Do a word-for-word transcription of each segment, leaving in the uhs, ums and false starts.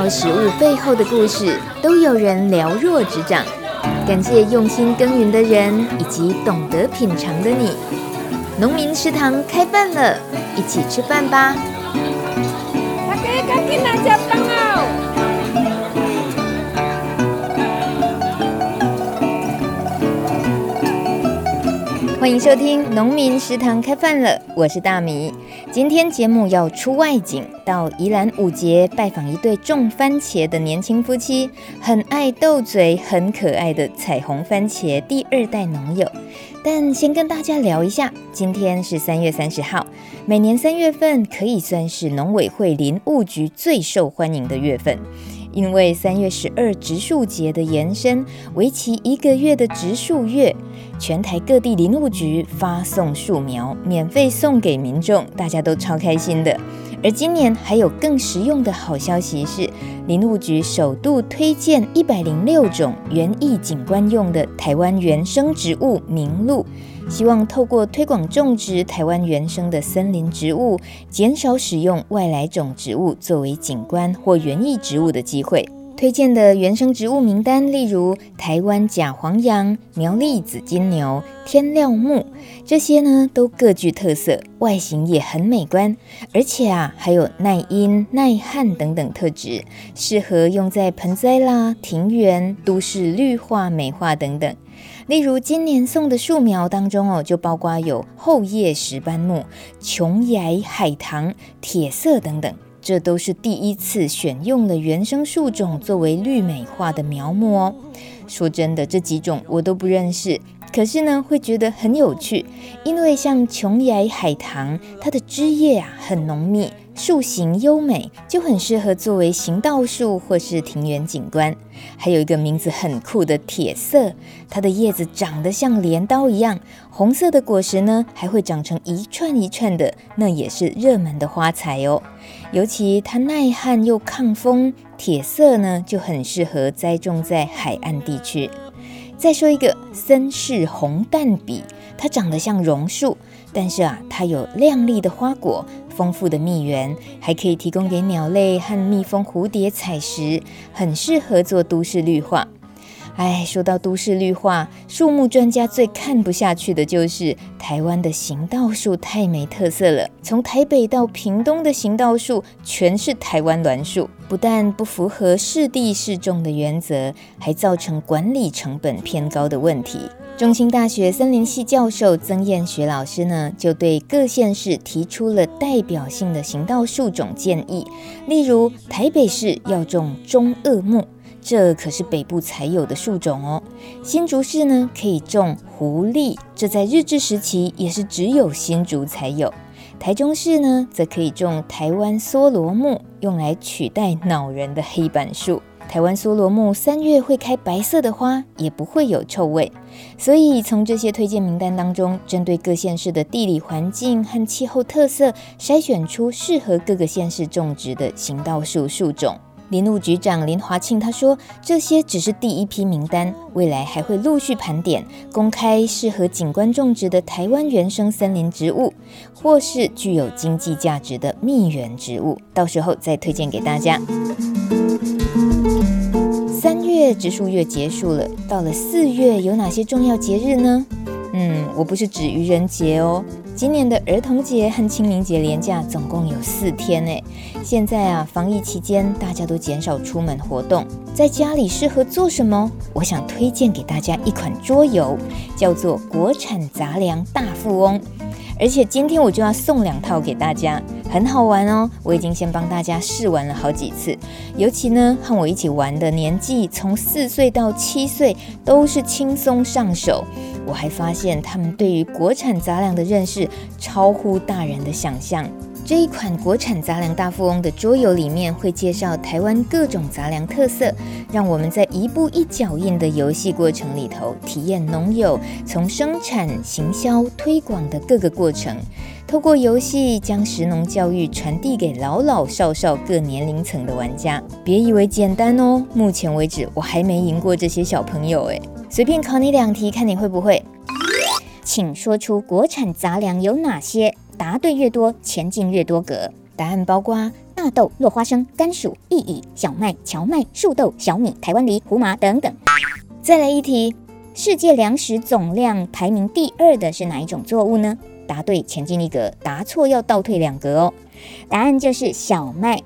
到食物背后的故事，都有人了若指掌。感谢用心耕耘的人，以及懂得品尝的你。农民食堂开饭了，一起吃饭吧！大家赶紧来吃饭哦！欢迎收听《农民食堂开饭了》，我是大米。今天节目要出外景，到宜兰五结拜访一对种番茄的年轻夫妻，很爱斗嘴、很可爱的彩虹番茄第二代农友。但先跟大家聊一下，今天是三月三十号，每年三月份可以算是农委会林务局最受欢迎的月份。因为三月十二植树节的延伸，为期一个月的植树月，全台各地林务局发送树苗，免费送给民众，大家都超开心的。而今年还有更实用的好消息是，林务局首度推荐一百零六种园艺景观用的台湾原生植物名录。希望透过推广种植台湾原生的森林植物，减少使用外来种植物作为景观或园艺植物的机会。推荐的原生植物名单，例如台湾假黄杨、苗栗紫金牛、天料木，这些呢都各具特色，外形也很美观，而且啊还有耐阴、耐旱等等特质，适合用在盆栽啦、庭园、都市绿化、美化等等。例如今年送的树苗当中哦，就包括有厚叶石斑木、琼崖海棠、铁色等等，这都是第一次选用了原生树种作为绿美化的苗木哦。说真的，这几种我都不认识，可是呢会觉得很有趣，因为像琼崖海棠，它的枝叶啊很浓密，树形优美，就很适合作为行道树或是庭园景观。还有一个名字很酷的铁色，它的叶子长得像镰刀一样，红色的果实呢还会长成一串一串的，那也是热门的花材哦。尤其它耐旱又抗风，铁色呢就很适合栽种在海岸地区。再说一个森氏红淡笔，它长得像榕树，但是啊它有亮丽的花果，丰富的蜜源，还可以提供给鸟类和蜜蜂、蝴蝶采食，很适合做都市绿化。哎，说到都市绿化，树木专家最看不下去的就是台湾的行道树太没特色了。从台北到屏东的行道树全是台湾栾树，不但不符合适地适种的原则，还造成管理成本偏高的问题。中兴大学森林系教授曾燕学老师呢，就对各县市提出了代表性的行道树种建议，例如台北市要种中萼木，这可是北部才有的树种哦。新竹市呢可以种胡栗，这在日治时期也是只有新竹才有。台中市呢则可以种台湾梭罗木，用来取代恼人的黑板树。台湾梭罗木三月会开白色的花，也不会有臭味。所以从这些推荐名单当中，针对各县市的地理环境和气候特色，筛选出适合各个县市种植的行道树树种。林务局长林华庆他说，这些只是第一批名单，未来还会陆续盘点，公开适合景观种植的台湾原生森林植物，或是具有经济价值的蜜源植物，到时候再推荐给大家。三月植树月结束了，到了四月有哪些重要节日呢？嗯，我不是指愚人节哦。今年的儿童节和清明节连假总共有四天诶。现在啊，防疫期间大家都减少出门活动，在家里适合做什么？我想推荐给大家一款桌游，叫做《国产杂粮大富翁》，而且今天我就要送两套给大家，很好玩哦。我已经先帮大家试玩了好几次，尤其呢，和我一起玩的年纪从四岁到七岁都是轻松上手。我还发现他们对于国产杂粮的认识超乎大人的想象。这一款国产杂粮大富翁的桌游里面会介绍台湾各种杂粮特色，让我们在一步一脚印的游戏过程里头体验农友从生产、行销、推广的各个过程，透过游戏将食农教育传递给老老少少各年龄层的玩家。别以为简单哦，目前为止我还没赢过这些小朋友诶。随便考你两题，看你会不会。请说出国产杂粮有哪些，答对越多，前进越多格。答案包括大大豆、落花生、甘薯、薏苡、小麦、荞麦、树豆、小米、台湾梨、胡麻等等。再来一题，世界粮食总量排名第二的是哪一种作物呢？答对前进一格，答错要倒退两格哦。答案就是小麦。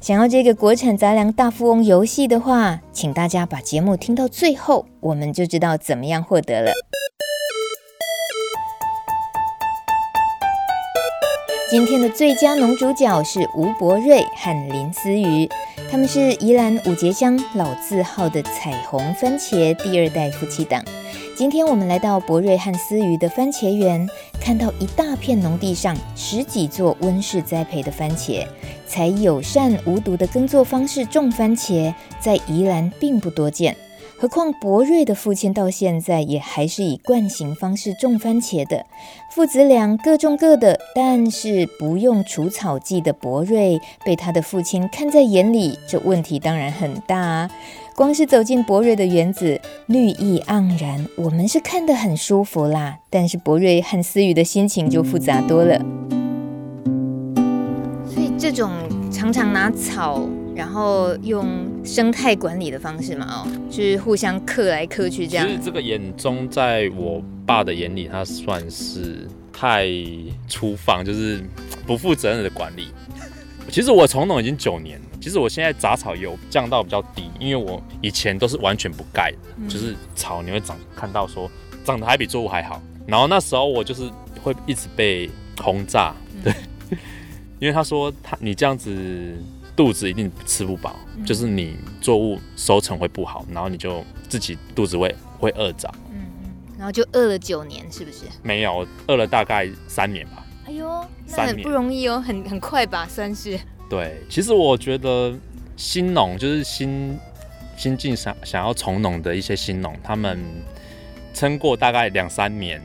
想要这个国产杂粮大富翁游戏的话，请大家把节目听到最后，我们就知道怎么样获得了。今天的最佳农主角是吴柏瑞和林思瑜，他们是宜兰五节乡老字号的彩虹番茄第二代夫妻档。今天我们来到柏瑞和思瑜的番茄园，看到一大片农地上十几座温室栽培的番茄，才友善无毒的耕作方式种番茄，在宜兰并不多见。何况柏瑞的父亲到现在也还是以惯行方式种番茄的，父子俩各种各的，但是不用除草剂的柏瑞被他的父亲看在眼里，这问题当然很大啊。光是走进柏瑞的园子，绿意盎然，我们是看得很舒服啦，但是柏瑞和思雨的心情就复杂多了。所以这种常常拿草然后用生态管理的方式嘛，哦，就是互相克来克去这样。其实这个眼中，在我爸的眼里，他算是太粗放，就是不负责任的管理。其实我从农已经九年了，其实我现在杂草有降到比较低，因为我以前都是完全不盖的，嗯，就是草你会长看到说长得还比作物还好。然后那时候我就是会一直被轰炸，对，嗯，因为他说他你这样子。肚子一定吃不饱，嗯，就是你作物收成会不好，然后你就自己肚子会会饿着，嗯，然后就饿了九年，是不是？没有，饿了大概三年吧。哎呦，那很不容易哦，很很快吧，算是。对，其实我觉得新农就是新新进想想要从农的一些新农，他们撑过大概两三年，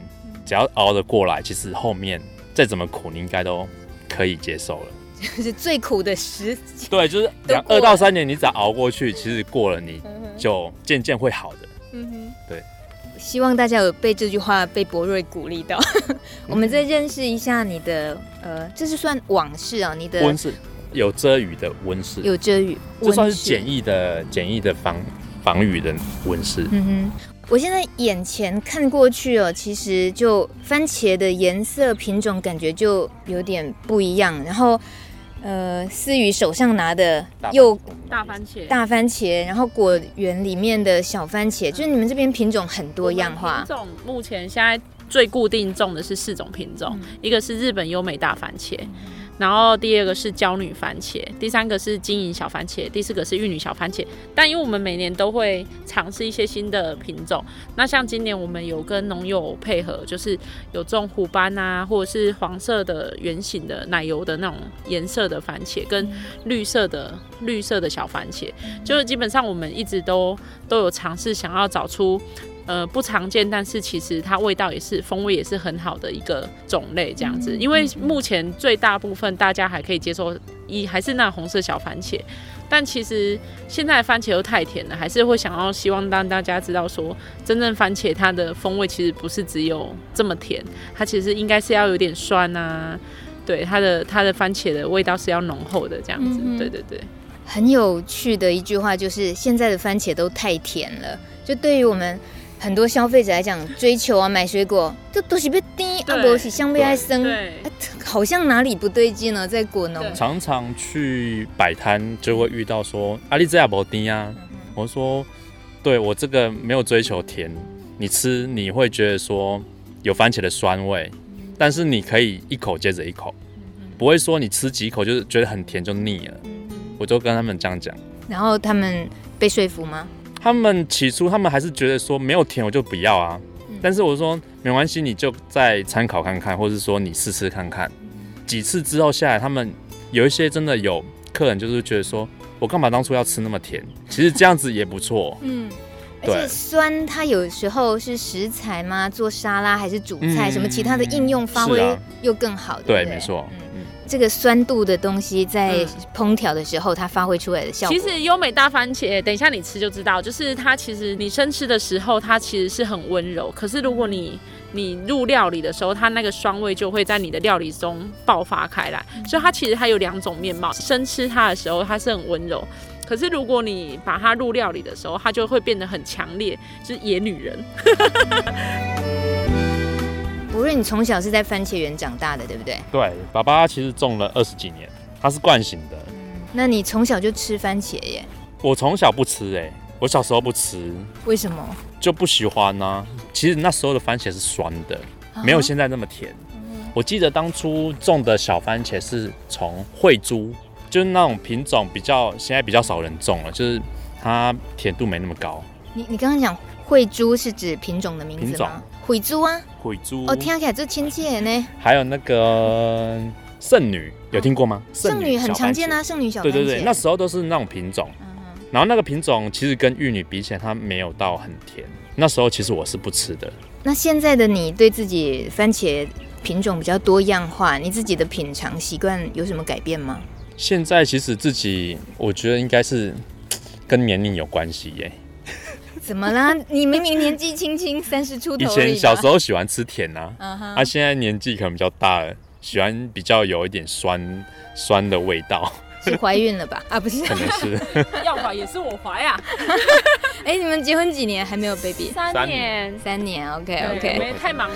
只要熬得过来，其实后面再怎么苦，你应该都可以接受了。就是最苦的时间，对，就是二到三年，你只要熬过去，其实过了你就渐渐会好的。嗯哼，对。希望大家有被这句话被柏瑞鼓励到。我们再认识一下你的，呃，这是算往事啊，你的温室有遮雨的温室，有遮雨，这算是简易的简易的防防雨的温室。嗯哼。我现在眼前看过去哦，其实就番茄的颜色品种感觉就有点不一样，然后。呃，思雨手上拿的又大番茄，大番茄，然后果园里面的小番茄，嗯，就是你们这边品种很多样化。品种目前现在最固定种的是四种品种，嗯，一个是日本优美大番茄，嗯，然后第二个是娇女番茄，第三个是金银小番茄，第四个是玉女小番茄。但因为我们每年都会尝试一些新的品种，那像今年我们有跟农友配合，就是有种虎斑啊，或者是黄色的圆形的奶油的那种颜色的的番茄跟绿色的绿色的小番茄，就是基本上我们一直都都有尝试想要找出呃不常见，但是其实它味道也是风味也是很好的一个种类这样子。因为目前最大部分大家还可以接受一还是那红色小番茄，但其实现在的番茄又太甜了，还是会想要希望让大家知道说，真正番茄它的风味其实不是只有这么甜，它其实应该是要有点酸啊。对，它的它的番茄的味道是要浓厚的这样子，嗯，对对对。很有趣的一句话就是，现在的番茄都太甜了。就对于我们很多消费者来讲，追求啊买水果，这都是被甜，啊不是香被爱生，好像哪里不对劲呢？在果农常常去摆摊就会遇到说，啊你这也不甜啊，嗯，我说，对我这个没有追求甜，你吃你会觉得说有番茄的酸味。但是你可以一口接着一口，不会说你吃几口就是觉得很甜就腻了。我就跟他们这样讲，然后他们被说服吗？他们起初他们还是觉得说没有甜我就不要啊，嗯，但是我说没关系，你就再参考看看，或是说你试试看看。几次之后下来，他们有一些真的有客人就是觉得说，我干嘛当初要吃那么甜？其实这样子也不错。嗯。而且酸它有时候是食材吗？做沙拉还是煮菜，嗯，什么其他的应用发挥又更好，嗯，对不对？对，没错，嗯。这个酸度的东西在烹调的时候、嗯、它发挥出来的效果。其实优美大番茄等一下你吃就知道，就是它其实你生吃的时候它其实是很温柔，可是如果你你入料理的时候它那个酸味就会在你的料理中爆发开来，所以它其实它有两种面貌，生吃它的时候它是很温柔，可是如果你把它入料理的时候它就会变得很强烈，就是野女人。不是，你从小是在番茄园长大的对不对？对，爸爸其实种了二十几年，他是惯性的。那你从小就吃番茄耶？我从小不吃耶，我小时候不吃。为什么？就不喜欢啊。其实那时候的番茄是酸的，没有现在那么甜、啊、我记得当初种的小番茄是从惠珠，就是那种品种比较现在比较少人种了，就是它甜度没那么高。你你刚刚讲惠珠是指品种的名字吗？惠珠啊，惠珠哦，听起来最亲切呢。还有那个圣女，有听过吗？圣、哦、女, 女很常见啊，圣女小番茄。对对对，那时候都是那种品种、嗯，然后那个品种其实跟玉女比起来，它没有到很甜。那时候其实我是不吃的。那现在的你对自己番茄品种比较多样化，你自己的品尝习惯有什么改变吗？现在其实自己，我觉得应该是跟年龄有关系耶。怎么啦？你明明年纪轻轻，三十出头而已吧。以前小时候喜欢吃甜啊，uh-huh. 啊，现在年纪可能比较大了，喜欢比较有一点酸酸的味道。是怀孕了吧？啊，不是，可能是要怀也是我怀啊。哎、欸，你们结婚几年还没有 baby？ 三年，三年 ，OK OK。没太忙了。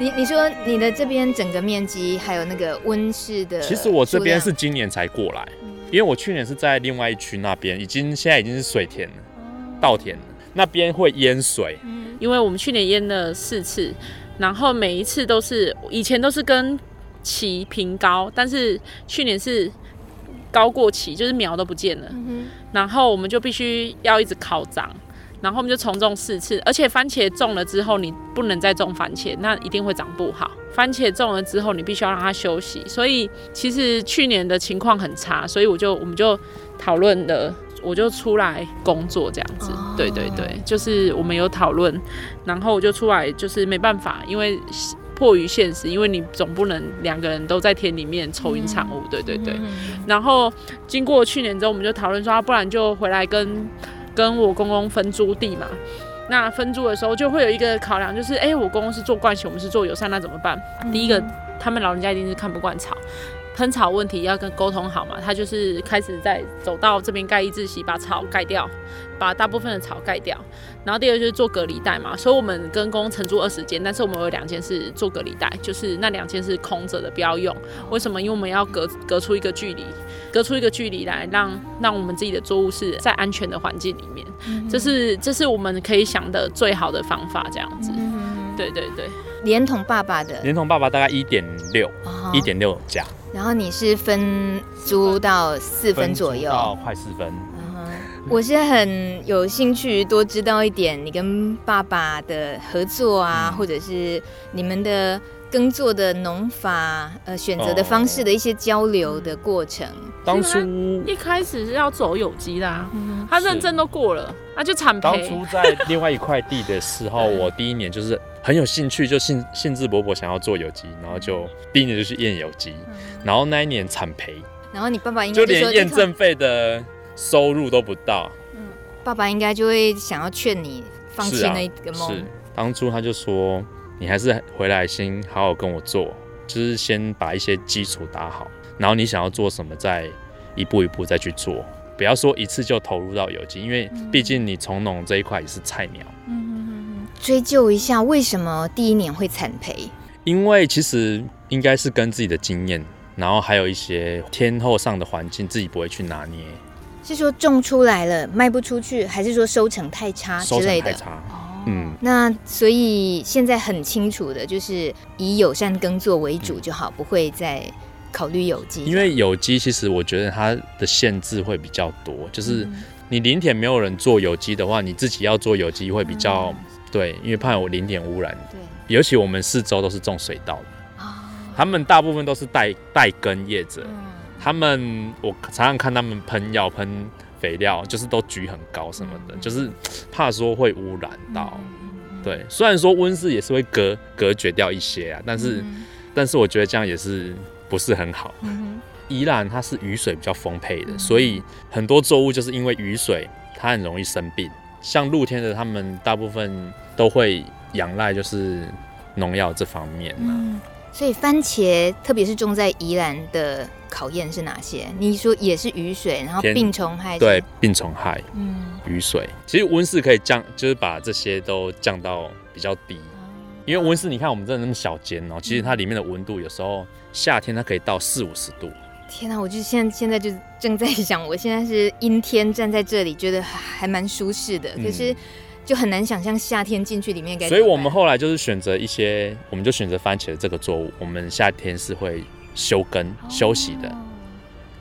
你你说你的这边整个面积还有那个温室的，其实我这边是今年才过来。因为我去年是在另外一区那边，已经现在已经是水田了，稻田了，那边会淹水、嗯。因为我们去年淹了四次，然后每一次都是以前都是跟旗平高，但是去年是高过旗，就是苗都不见了。嗯、然后我们就必须要一直靠长，然后我们就重种四次。而且番茄种了之后，你不能再种番茄，那一定会长不好。番茄种了之后，你必须要让它休息，所以其实去年的情况很差，所以我就我们就讨论了，我就出来工作这样子， oh. 对对对，就是我们有讨论，然后我就出来，就是没办法，因为迫于现实，因为你总不能两个人都在田里面愁云惨雾，对对对。然后经过去年之后，我们就讨论说，啊、不然就回来跟跟我公公分租地嘛。那分租的时候就会有一个考量，就是哎、欸，我公公是做惯性，我们是做友善，那怎么办？嗯、第一个，他们老人家一定是看不惯草，喷草问题要跟沟通好嘛。他就是开始在走到这边盖一字席，把草盖掉，把大部分的草盖掉。然后第二个就是做隔离带嘛，所以我们跟公公承租二十间，但是我们有两间是做隔离带，就是那两间是空着的，不要用。为什么？因为我们要隔隔出一个距离。隔出一个距离来让，让我们自己的作物是在安全的环境里面，嗯、这是这是我们可以想的最好的方法，这样子。嗯、对对对，连同爸爸的，连同爸爸大概一点六，一点六加。然后你是分租到四分左右，到快四分。我是很有兴趣多知道一点你跟爸爸的合作啊，嗯、或者是你们的耕作的农法、呃、选择的方式的一些交流的过程。当初一开始是要走有机的、啊嗯，他认证都过了，那就产培。当初在另外一块地的时候，我第一年就是很有兴趣，就兴兴致勃勃想要做有机，然后就第一年就去验有机，嗯、然后那一年产培，然后你爸爸应该就连验证费的收入都不到，嗯，爸爸应该就会想要劝你放弃那一个梦。是啊，是，当初他就说，你还是回来先好好跟我做，就是先把一些基础打好，然后你想要做什么，再一步一步再去做，不要说一次就投入到有机，因为毕竟你从农这一块也是菜鸟。嗯，追究一下为什么第一年会惨赔？因为其实应该是跟自己的经验，然后还有一些天候上的环境，自己不会去拿捏。是说种出来了卖不出去，还是说收成太差之类的？收成太差，嗯。那所以现在很清楚的就是以友善耕作为主就好，嗯、不会再考虑有机。因为有机其实我觉得它的限制会比较多，就是你林田没有人做有机的话，你自己要做有机会比较，嗯、对，因为怕有林田污染。对，尤其我们四周都是种水稻的，哦、他们大部分都是带带根叶子。嗯，他们我常常看他们喷药喷肥料，就是都举很高什么的，就是怕说会污染到。对，虽然说温室也是会隔隔绝掉一些啊，但是但是我觉得这样也是不是很好。嗯、宜兰它是雨水比较丰沛的，嗯、所以很多作物就是因为雨水，它很容易生病。像露天的，他们大部分都会仰赖就是农药这方面、啊嗯、所以番茄，特别是种在宜兰的考验是哪些？你说也是雨水，然后病虫害是？对，病虫害，嗯，雨水。其实温室可以降，就是把这些都降到比较低。因为温室，你看我们真的那么小间哦、喔，其实它里面的温度有时候夏天它可以到四五十度。天啊，我就现在现在就正在想，我现在是阴天站在这里，觉得还蛮舒适的，可是就很难想象夏天进去里面该怎么办。所以我们后来就是选择一些，我们就选择番茄这个作物，我们夏天是会休耕、哦、休息的，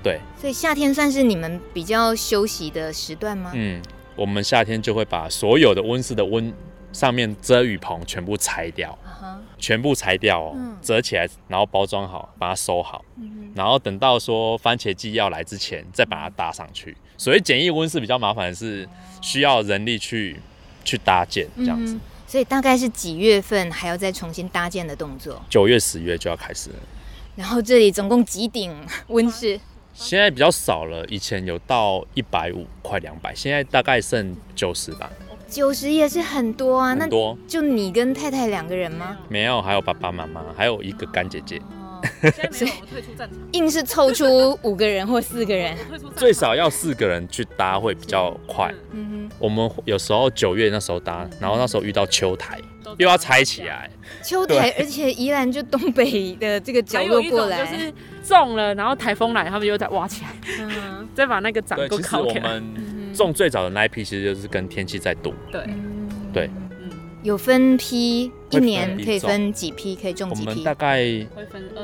对。所以夏天算是你们比较休息的时段吗？嗯，我们夏天就会把所有的温室的温。上面遮雨棚全部拆掉， uh-huh. 全部拆掉哦，嗯、折起来，然后包装好，把它收好，嗯、然后等到说番茄季要来之前，再把它搭上去。所以简易温室比较麻烦的是需要人力去去搭建这样子、嗯。所以大概是几月份还要再重新搭建的动作？九月、十月就要开始了。然后这里总共几顶温室？现在比较少了，以前有到一百五，快两百，现在大概剩九十吧。九十也是很多啊，很多。那就你跟太太两个人吗？没有，还有爸爸妈妈，还有一个干姐姐。哦、现在没有，我退出战场。硬是凑出五个人或四个人，最少要四个人去搭会比较快。嗯哼，我们有时候九月那时候搭，然后那时候遇到秋台，又要拆起来。秋台，而且宜兰就东北的这个角落过来，就是种了，然后台风来，他们又再挖起来，嗯、再把那个掌沟烤起来。种最早的那一批其实就是跟天气在赌，对对，有分批，一年可以分几批，可以种几批？我们大概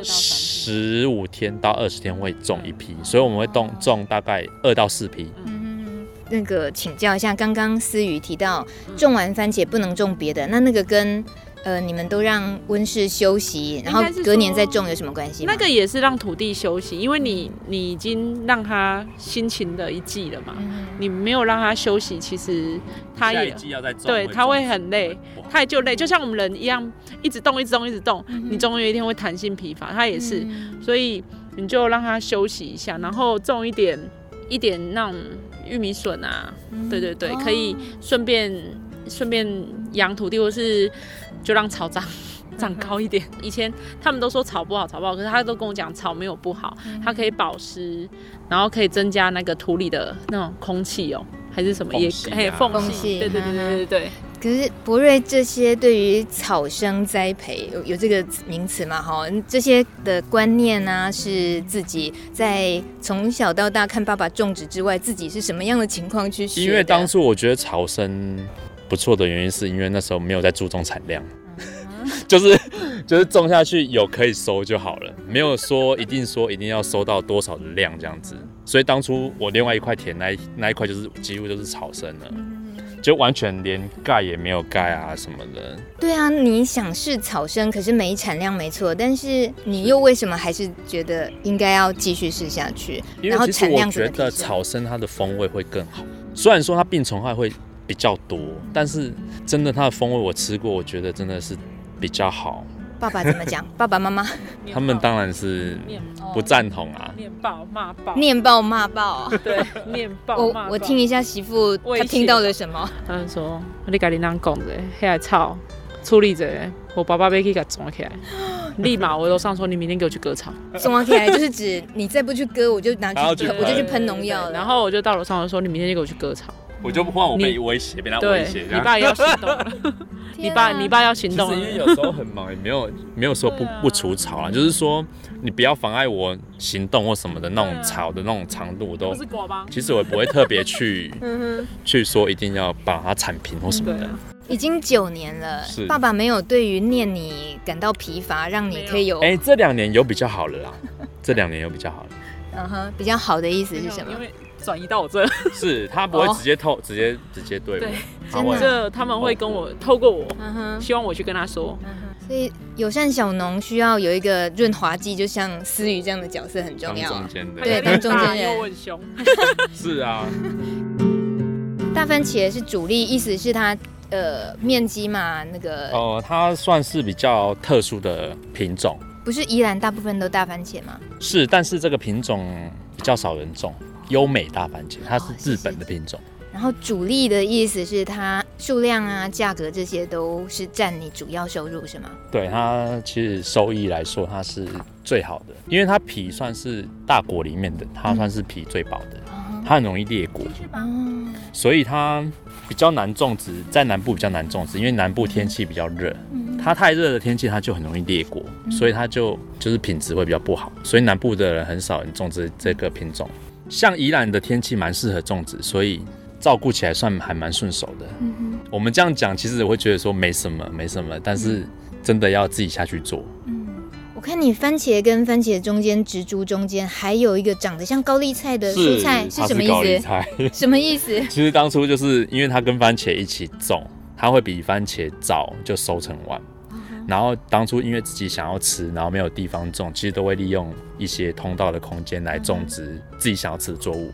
十五天到二十天会种一批，所以我们会种种大概二到四批。嗯，那个请教一下，刚刚思妤提到种完番茄不能种别的，那那个跟呃你们都让温室休息，然后隔年再种有什么关系吗？那个也是让土地休息，因为你你已经让它辛勤的一季了嘛。嗯，你没有让它休息，其实它也下一季要再种，对，它会很累，它也就累，就像我们人一样，一直动，一直动，一直动，嗯、你终有一天会弹性疲乏，它也是，嗯、所以你就让它休息一下，然后种一点一点那种玉米笋啊，嗯，对对对，哦、可以顺便顺便养土地，或是就让草长长高一点。以前他们都说草不好，草不好，可是他都跟我讲草没有不好，它可以保湿，然后可以增加那个土里的那种空气哦，还是什么也还有缝隙，对对对对对对。可是柏瑞这些对于草生栽培 有, 有这个名词嘛？哈，这些的观念啊，是自己在从小到大看爸爸种植之外，自己是什么样的情况去学的？因为当初我觉得草生不错的原因是因为那时候没有在注重产量，就是就是种下去有可以收就好了，没有说一定说一定要收到多少的量这样子。所以当初我另外一块田那一那一块就是几乎就是草生了，就完全连盖也没有盖啊什么的。对啊，你想是草生，可是没产量没错，但是你又为什么还是觉得应该要继续试下去？然后产量怎么提升？因为其实我觉得草生它的风味会更好，虽然说它病虫害会比较多，但是真的它的风味我吃过，我觉得真的是比较好。爸爸怎么讲？爸爸妈妈他们当然是不赞同啊，念爆骂爆，念爆骂爆，对，念爆骂爆。我听一下媳妇她听到了什么？他们说你跟你人讲的，那个草处理一下，我爸爸要去给抓起来。立马我楼上说你明天给我去割草，抓起来就是指你再不去割，我就拿去，我就去喷农药了。然后我就到楼上我说你明天就给我去割草。我就不怕我被威胁，被他威胁。你爸也要行动了，你爸你爸要行动了。其实因为有时候很忙，也没有没有说不、啊、不除草啦，就是说你不要妨碍我行动或什么的那种草的那种长度我都。不是瓜吧？其实我也不会特别去去说一定要把它铲平或什么的。已经九年了，爸爸没有对于念你感到疲乏，让你可以有。哎、欸，这两年有比较好了啦，这两年有比较好了。嗯哼，比较好的意思是什么？转移到我这是他不会直接透、oh. 直接直接对我，这他们会跟我、oh. 透过我， uh-huh. 希望我去跟他说。Uh-huh. 所以友善小农需要有一个润滑剂，就像思妤这样的角色很重要。中间的对，当中间人又很凶。是啊，大番茄是主力，意思是它呃面积嘛那个。哦、呃，它算是比较特殊的品种。不是宜兰大部分都大番茄吗？是，但是这个品种比较少人种，优美大番茄，它是日本的品种。哦，然后主力的意思是它数量啊、价格这些都是占你主要收入是吗？对，它其实收益来说它是最好的，因为它皮算是大果里面的，它算是皮最薄的，嗯，它很容易裂果，嗯，所以它比较难种植，在南部比较难种植，因为南部天气比较热，嗯，它太热的天气它就很容易裂果，嗯，所以它就就是品质会比较不好，所以南部的人很少人种植这个品种。像宜兰的天气蛮适合种植，所以照顾起来算还蛮顺手的。嗯，我们这样讲，其实我会觉得说没什么，没什么，但是真的要自己下去做。嗯，我看你番茄跟番茄中间植株中间还有一个长得像高丽菜的蔬菜， 是, 是什么意思？它是高丽菜什么意思？其实当初就是因为它跟番茄一起种，它会比番茄早就收成完。然后当初因为自己想要吃，然后没有地方种，其实都会利用一些通道的空间来种植自己想要吃的作物。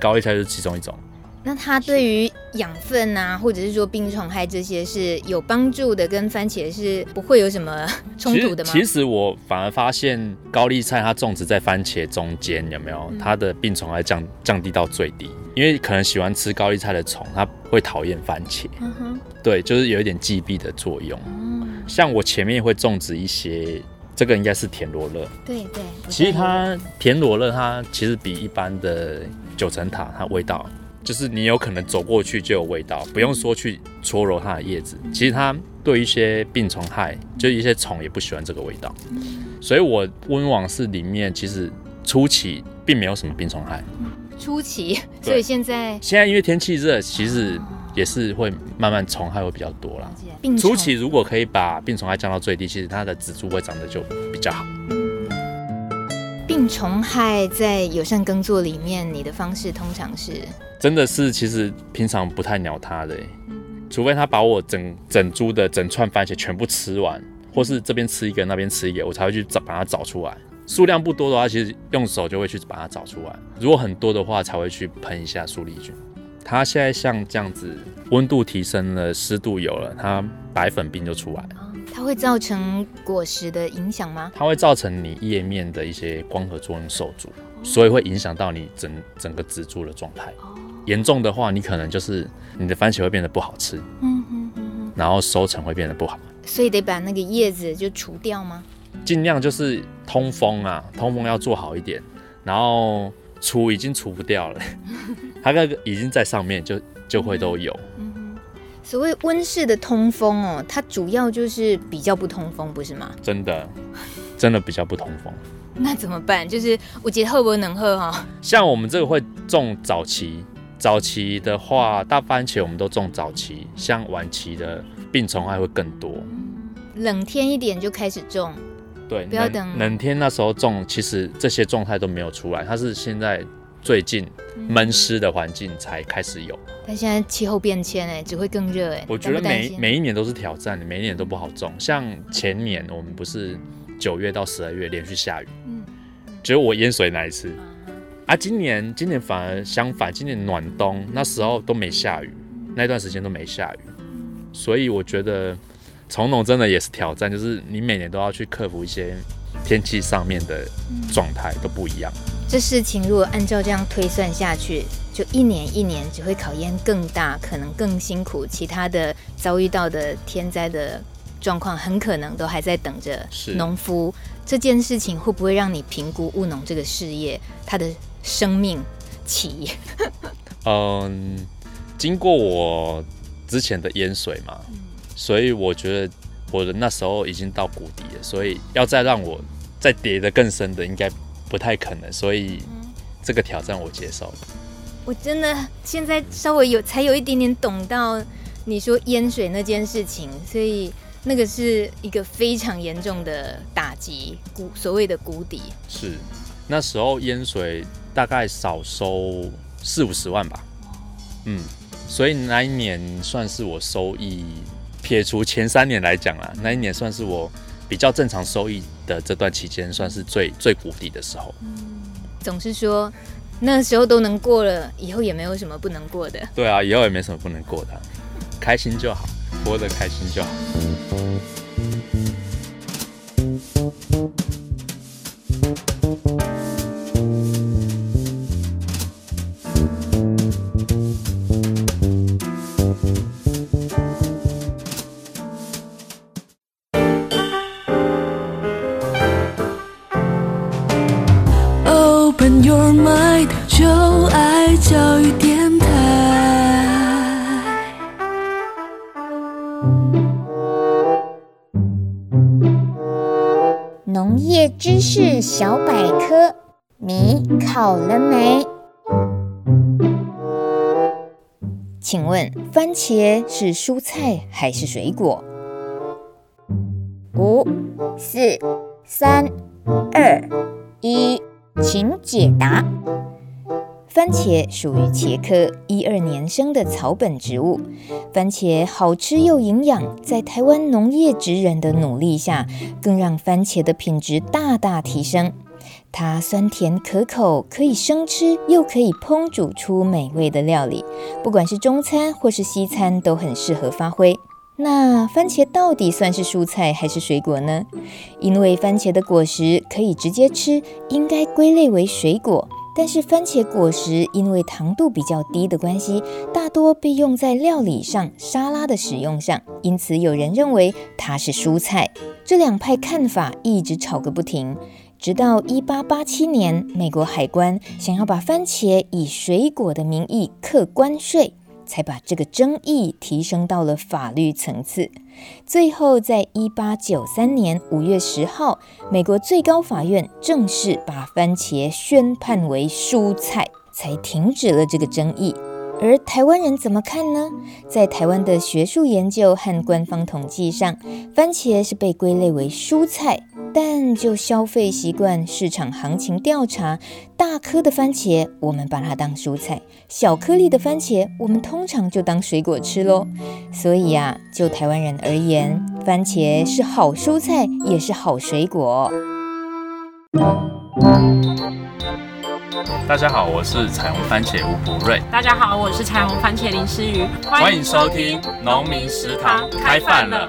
高丽菜就是其中一种。那它对于养分啊，或者是说病虫害这些是有帮助的，跟番茄是不会有什么冲突的吗？其实, 其实我反而发现高丽菜它种植在番茄中间，有没有？它的病虫害 降, 降低到最低，因为可能喜欢吃高丽菜的虫，它会讨厌番茄，嗯，对，就是有一点忌避的作用。嗯，像我前面会种植一些。这个应该是田螺乐，对对。其实它田螺乐它其实比一般的九层塔它味道，就是你有可能走过去就有味道，不用说去搓揉它的叶子。其实它对一些病虫害，就一些虫也不喜欢这个味道。所以我温网室里面其实初期并没有什么病虫害。初期，所以现在现在因为天气热，其实也是会慢慢虫害会比较多啦。初期如果可以把病虫害降到最低，其实它的植株会长得就比较好。病虫害在友善耕作里面，你的方式通常是？真的是，其实平常不太鸟它的，欸，除非它把我整整株的整串番茄全部吃完，或是这边吃一个那边吃一个，我才会去把它找出来。数量不多的话，其实用手就会去把它找出来。如果很多的话，才会去喷一下树粒菌。它现在像这样子，温度提升了，湿度有了，它白粉病就出来了。它会造成果实的影响吗？它会造成你叶面的一些光合作用受阻，所以会影响到你 整, 整个植株的状态。严重的话，你可能就是你的番茄会变得不好吃，嗯嗯嗯，然后收成会变得不好。所以得把那个叶子就除掉吗？尽量就是通风啊，通风要做好一点，然后除已经除不掉了，它那个已经在上面就就会都有。嗯嗯，所谓温室的通风哦，它主要就是比较不通风，不是吗？真的，真的比较不通风。那怎么办？就是我觉得喝不能喝哈。像我们这个会种早期，早期的话，大番茄我们都种早期，像晚期的病虫害会更多。冷天一点就开始种。对，不要等冷天那时候种，其实这些状态都没有出来，它是现在最近闷湿的环境才开始有。但现在气候变迁，欸，只会更热，欸，我觉得 每, 每一年都是挑战，每一年都不好种。像前年我们不是九月到十二月连续下雨，嗯，结果我淹水那一次啊，今年今年反而相反，今年暖冬那时候都没下雨，那段时间都没下雨，所以我觉得。从农真的也是挑战，就是你每年都要去克服一些天气上面的状态，嗯，都不一样。这事情如果按照这样推算下去，就一年一年只会考验更大，可能更辛苦，其他的遭遇到的天灾的状况很可能都还在等着农夫。这件事情会不会让你评估务农这个事业它的生命期？嗯，经过我之前的淹水嘛，嗯，所以我觉得我的那时候已经到谷底了，所以要再让我再跌得更深的应该不太可能，所以这个挑战我接受了。我真的现在稍微有才有一点点懂到你说淹水那件事情，所以那个是一个非常严重的打击，所谓的谷底。是，那时候淹水大概少收四五十万吧，嗯，所以那一年算是我收益。撇除前三年来讲啦，那一年算是我比较正常收益的这段期间，算是最最谷底的时候。嗯，总是说那时候都能过了，以后也没有什么不能过的。对啊，以后也没什么不能过的，开心就好，活得开心就好。买的就爱教育电台。农业知识小百科，你考了没？请问番茄是蔬菜还是水果？五、四、三、二、一，请解答。番茄属于茄科一二年生的草本植物，番茄好吃又营养，在台湾农业职人的努力下，更让番茄的品质大大提升。它酸甜可口，可以生吃，又可以烹煮出美味的料理，不管是中餐或是西餐都很适合发挥。那番茄到底算是蔬菜还是水果呢？因为番茄的果实可以直接吃，应该归类为水果，但是番茄果实因为糖度比较低的关系，大多被用在料理上、沙拉的使用上，因此有人认为它是蔬菜。这两派看法一直吵个不停，直到一八八七年，美国海关想要把番茄以水果的名义课关税，才把这个争议提升到了法律层次。最后在一八九三年五月十号，美国最高法院正式把番茄宣判为蔬菜，才停止了这个争议。而台湾人怎么看呢？在台湾的学术研究和官方统计上，番茄是被归类为蔬菜，但就消费习惯、市场行情调查，大颗的番茄我们把它当蔬菜，小颗粒的番茄我们通常就当水果吃咯。所以啊，就台湾人而言，番茄是好蔬菜也是好水果。大家好，我是彩虹番茄吴普瑞。大家好，我是彩虹番茄林诗瑜。欢迎收听农民食堂开饭了。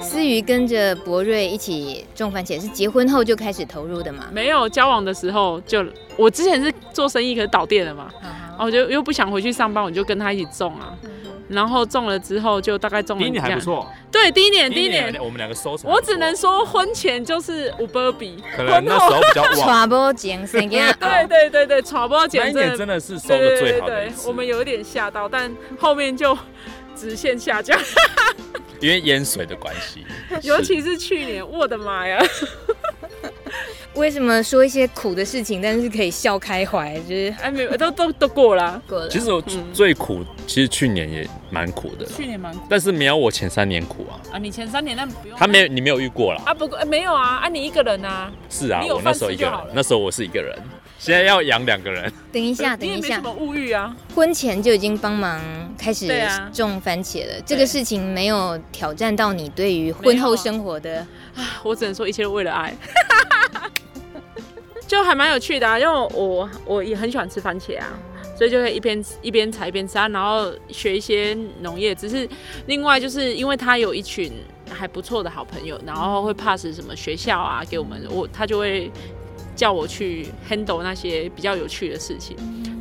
思瑜跟着博瑞一起种番茄是结婚后就开始投入的吗？没有，交往的时候就，我之前是做生意可是倒店了嘛，啊、我就又不想回去上班，我就跟他一起种啊。嗯、然后种了之后就大概种了，第一年还不错。对，第一年第一年我们两个收成，我只能说婚前就是有波比，可能那时候比较晚。波剪生根，对对对对，传波剪真的真的是收的最好的一次。对对对对，我们有一点吓到，但后面就直线下降。因为淹水的关系，尤其是去年，我的妈呀！为什么说一些苦的事情，但是可以笑开怀？就是哎，没有，都都都过了，过了。其实我最苦，嗯、其实去年也蛮苦的。去年蛮苦，但是没有我前三年苦啊。啊，你前三年那不用。他没有，你没有遇过啦。啊，不过、欸、没有啊，啊你一个人啊。是啊，我那时候一个人，那时候我是一个人，现在要养两个人。等一下，等一下，你也没什么物欲啊。婚前就已经帮忙。开始种番茄了、啊，这个事情没有挑战到你对于婚后生活的啊，我只能说一切都为了爱，就还蛮有趣的啊，因为我我也很喜欢吃番茄啊，所以就可以一边一边采一边吃啊，然后学一些农业。只是另外就是因为他有一群还不错的好朋友，然后会 pass 什么学校啊给我们，我他就会叫我去 handle 那些比较有趣的事情。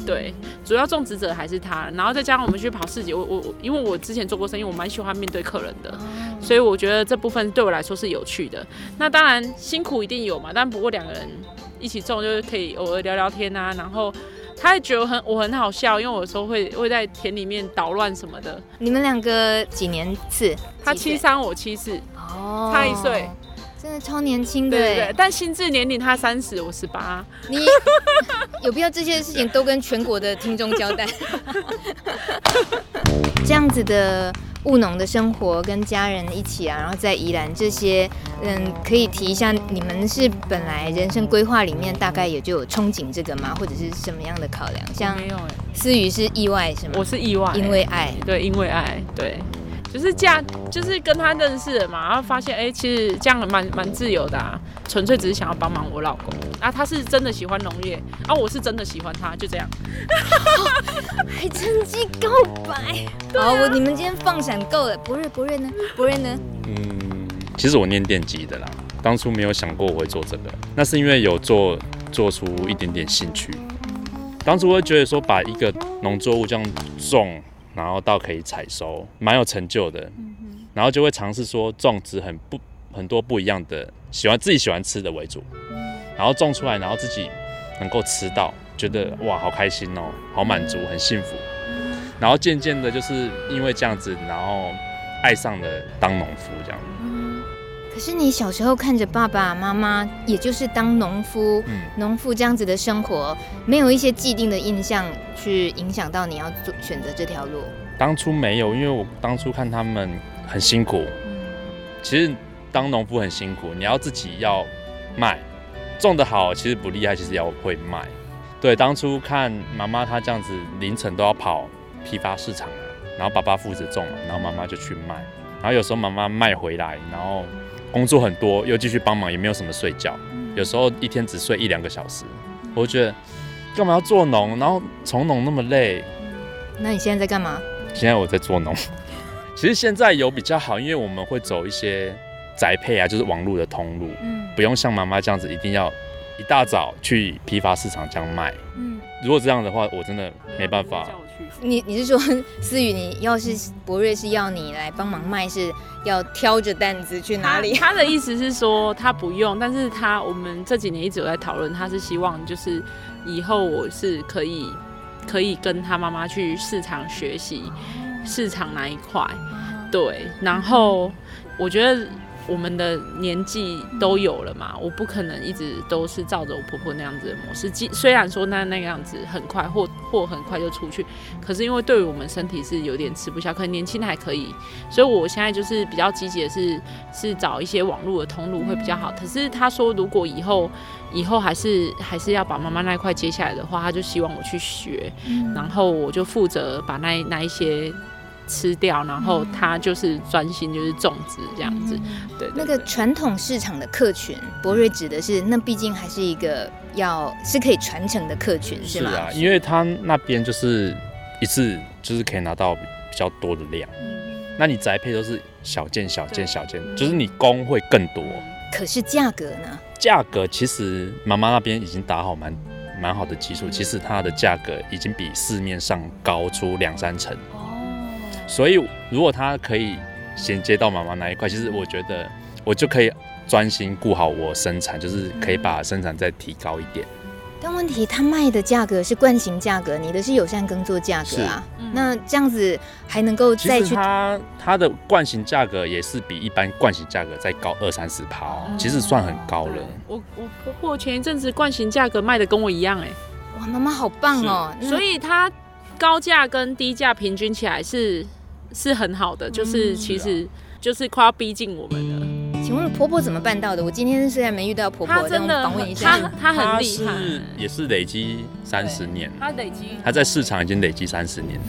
对，主要种植者还是他，然后再加上我们去跑市集，我我因为我之前做过生意，我蛮喜欢面对客人的，所以我觉得这部分对我来说是有趣的。那当然辛苦一定有嘛，但不过两个人一起种就可以偶尔聊聊天啊，然后他也觉得我 很, 我很好笑，因为我有时候 会, 会在田里面捣乱什么的。你们两个几年次？他七三，我七四，哦，差一岁。真的超年轻的，对对对，但心智年龄他三十，我十八。你有必要这些事情都跟全国的听众交代？这样子的务农的生活，跟家人一起啊，然后在宜兰这些，嗯，可以提一下，你们是本来人生规划里面大概也就有憧憬这个吗？或者是什么样的考量？像思瑜是意外是吗？我是意外，因为爱，对，因为爱，对。就是嫁，就是跟他认识了嘛，然后发现哎、欸，其实这样蛮蛮自由的啊，纯粹只是想要帮忙我老公啊，他是真的喜欢农业啊，我是真的喜欢他，就这样，哦、还趁机告白。好、啊，你们今天放闪够了，博瑞博瑞呢？博瑞呢？嗯，其实我念电机的啦，当初没有想过我会做这个，那是因为有做做出一点点兴趣。当初我会觉得说，把一个农作物这样种。然后到可以采收，蛮有成就的。嗯、然后就会尝试说种植很不很多不一样的，喜欢自己喜欢吃的为主。然后种出来，然后自己能够吃到，觉得哇好开心哦，好满足，很幸福。然后渐渐的就是因为这样子，然后爱上了当农夫这样。可是你小时候看着爸爸妈妈，也就是当农夫、嗯、农夫这样子的生活，没有一些既定的印象去影响到你要选择这条路？当初没有，因为我当初看他们很辛苦、嗯、其实当农夫很辛苦，你要自己要卖，种得好其实不厉害，其实要会卖。对，当初看妈妈她这样子凌晨都要跑批发市场，然后爸爸负责种，然后妈妈就去卖，然后有时候妈妈卖回来，然后工作很多又继续帮忙，也没有什么睡觉，有时候一天只睡一两个小时。我觉得干嘛要做农，然后从农那么累。那你现在在干嘛？现在我在做农。其实现在有比较好，因为我们会走一些宅配啊，就是网路的通路、嗯、不用像妈妈这样子一定要一大早去批发市场这样卖、嗯、如果这样的话我真的没办法。你你是说思雨，你要是柏瑞是要你来帮忙卖，是要挑着担子去哪里？ 他, 他的意思是说他不用，但是他我们这几年一直有在讨论，他是希望就是以后我是可以可以跟他妈妈去市场学习市场那一块。对，然后我觉得我们的年纪都有了嘛，我不可能一直都是照着我婆婆那样子的模式。虽然说那那样子很快或或很快就出去，可是因为对于我们身体是有点吃不消，可能年轻还可以，所以我现在就是比较积极的是是找一些网路的通路会比较好。可是他说如果以后以后还是还是要把妈妈那一块接下来的话，他就希望我去学，然后我就负责把那那一些吃掉，然后他就是专心就是种植这样子、嗯、对, 对, 对。那个传统市场的客群，柏瑞指的是那毕竟还是一个要是可以传承的客群是吗？是啊，因为他那边就是一次就是可以拿到比较多的量、嗯、那你宅配都是小件小件小件，就是你供会更多。可是价格呢？价格其实妈妈那边已经打好蛮蛮好的基础，其实它的价格已经比市面上高出两三成，所以如果他可以衔接到妈妈那一块，其实我觉得我就可以专心顾好我生产，就是可以把生产再提高一点。但问题他卖的价格是惯性价格，你的是友善耕作价格啊，那这样子还能够再去？其实他他的惯性价格也是比一般惯性价格再高二三十趴，其实算很高了。我我婆婆前一阵子惯性价格卖的跟我一样哎、欸，哇，妈妈好棒哦！所以他高价跟低价平均起来是是很好的，就是其实就是快要逼近我们了。请问婆婆怎么办到的？我今天虽然没遇到婆婆，她真的访问一下，她很厉害，是也是累积三十年，她累积，她在市场已经累积三十年了。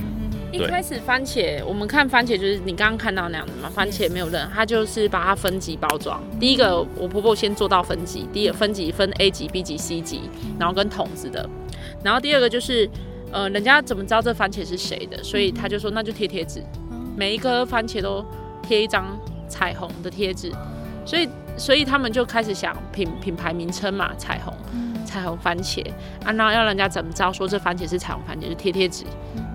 一开始番茄，我们看番茄就是你刚刚看到那样的嘛，番茄没有任何，它就是把它分级包装。第一个，我婆婆先做到分级，第一个分级分 A 级、B 级、C 级，然后跟桶子的。然后第二个就是，呃，人家怎么知道这番茄是谁的？所以她就说那就贴贴纸。每一颗番茄都贴一张彩虹的贴纸，所以所以他们就开始想 品, 品牌名称嘛，彩虹彩虹番茄啊，然后要人家怎么知道说这番茄是彩虹番茄，就贴贴纸。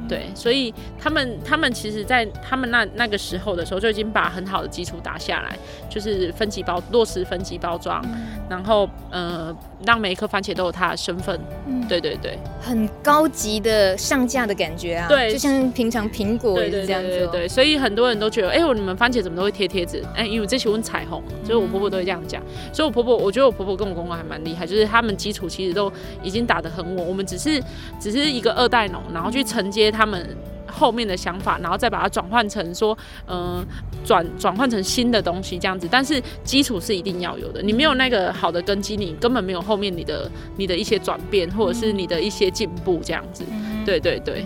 对，所以他们他们其实在他们那那个时候的时候就已经把很好的基础打下来，就是分级包落实分级包装，然后呃让每一颗番茄都有它的身份。嗯，对对对，很高级的上架的感觉啊。对，就像平常苹果也是这样子。对对 对, 对, 对, 对，所以很多人都觉得哎、欸、你们番茄怎么都会贴贴纸，哎、欸、因为我这喜欢彩虹，就是我婆婆都会这样讲。所以我婆婆我觉得我婆婆跟我公公还蛮厉害，就是他们基础其实都已经打得很稳，我们只是只是一个二代农，然后去承接他们后面的想法，然后再把它转换成说，嗯、呃，转转换成新的东西这样子。但是基础是一定要有的，你没有那个好的根基，你根本没有后面你的你的一些转变，或者是你的一些进步这样子。对对对。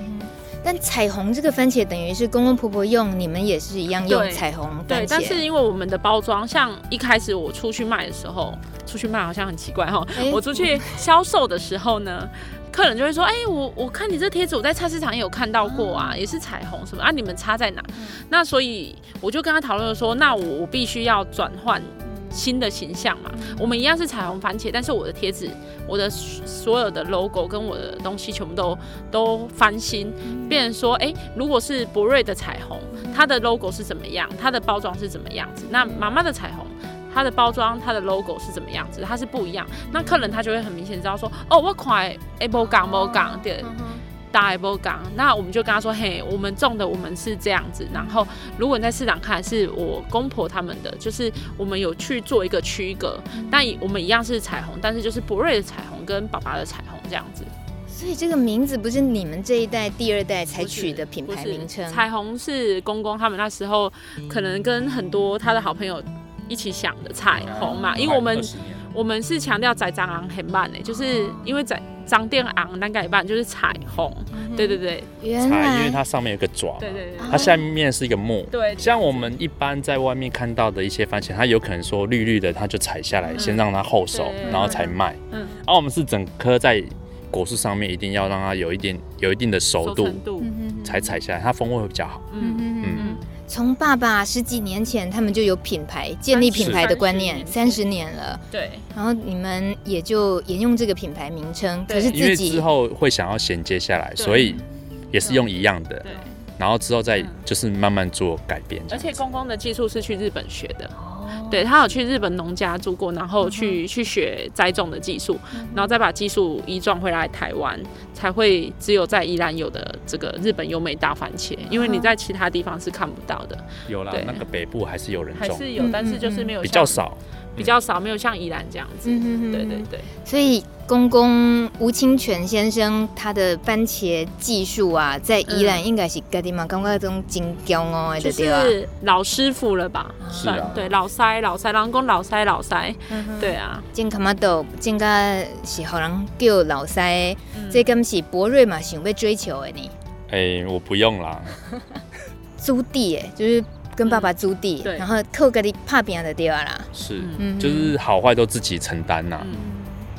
但彩虹这个番茄等于是公公婆婆用，你们也是一样用彩虹番茄。 对, 对，但是因为我们的包装，像一开始我出去卖的时候，出去卖好像很奇怪哈、欸。我出去销售的时候呢，客人就会说：“哎、欸，我我看你这贴纸，我在菜市场也有看到过啊，也是彩虹什么啊？你们差在哪？”嗯、那所以我就跟他讨论说：“那我我必须要转换新的形象嘛，我们一样是彩虹番茄，但是我的贴纸，我的所有的 logo 跟我的东西全部都都翻新，变成说，哎、欸，如果是柏瑞的彩虹，它的 logo 是怎么样，它的包装是怎么样子？那妈妈的彩虹，它的包装、它的 logo 是怎么样子，它是不一样。那客人他就会很明显知道说，哦，我看的不一样不一样，对，大的不一样。那我们就跟他说，嘿，我们种的我们是这样子。然后如果你在市场看，是我公婆他们的，就是我们有去做一个区隔，但我们一样是彩虹，但是就是博瑞的彩虹跟爸爸的彩虹这样子。所以这个名字不是你们这一代、第二代才取的品牌名称。彩虹是公公他们那时候可能跟很多他的好朋友一起想的彩虹嘛，因为我们我们是强调在蟑螂很慢的，就是因为在张店昂那个一半就是彩虹，对对对，原来因为它上面有个爪，对对对，它下面是一个木，对，像我们一般在外面看到的一些番茄，它有可能说绿绿的，它就采下来，先让它后熟，然后才卖。嗯，而我们是整颗在果树上面一定要让它有一点有一定的熟度，才采下来，它风味会比较好。嗯嗯嗯。从爸爸十几年前，他们就有品牌建立品牌的观念，三十年了。对。然后你们也就沿用这个品牌名称，可是自己因为之后会想要衔接下来，所以也是用一样的。对。然后之后再就是慢慢做改变。而且公公的技术是去日本学的。对，他有去日本农家住过，然后 去, 去学栽种的技术，然后再把技术移转回来台湾，才会只有在宜兰有的这个日本优美大番茄，因为你在其他地方是看不到的。有啦，那个北部还是有人种，还是有，但是就是没有像比较少，比较少，没有像宜兰这样子。对对对。所以公公吴清泉先生他的番茄技术啊，在宜兰应该是家己嘛，感觉种真骄傲的对吧？就是老师傅了吧？是啊，对，老师。老师人讲老师老师、嗯、对啊，真感觉到真个是好人叫老师、嗯，这敢是博瑞嘛想要追求的呢？哎、欸，我不用啦，租地哎，就是跟爸爸租地，嗯、然后靠家己打拼就对了啦。是，嗯、就是好坏都自己承担啦、啊嗯。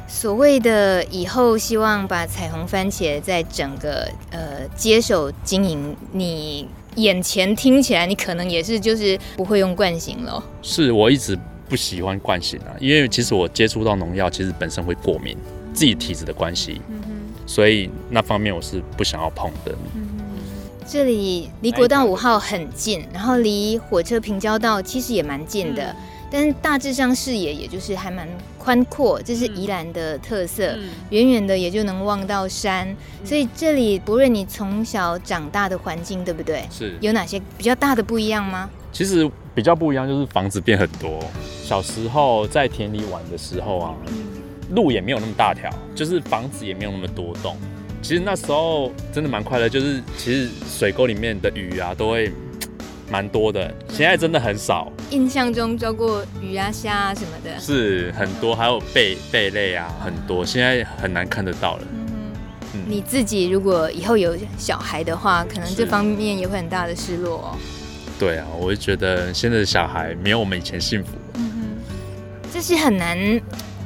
所谓的以后希望把彩虹番茄在整个呃接手经营，你。眼前听起来，你可能也是就是不会用惯性了。是我一直不喜欢惯性啊，因为其实我接触到农药，其实本身会过敏，自己体质的关系，嗯、所以那方面我是不想要碰的。嗯、这里离国道五号很近，然后离火车平交道其实也蛮近的。嗯，但是大致上视野也就是还蛮宽阔，这是宜兰的特色，远远的也就能望到山，所以这里博瑞你从小长大的环境对不对？是有哪些比较大的不一样吗？其实比较不一样就是房子变很多，小时候在田里玩的时候啊，路也没有那么大条，就是房子也没有那么多栋，其实那时候真的蛮快乐，就是其实水沟里面的鱼啊都会蛮多的，现在真的很少。印象中抓过鱼啊、虾啊什么的，是很多，还有贝贝类啊，很多，现在很难看得到了。嗯，你自己如果以后有小孩的话，可能这方面也会很大的失落哦。对啊，我就觉得现在的小孩没有我们以前幸福。嗯哼，这是很难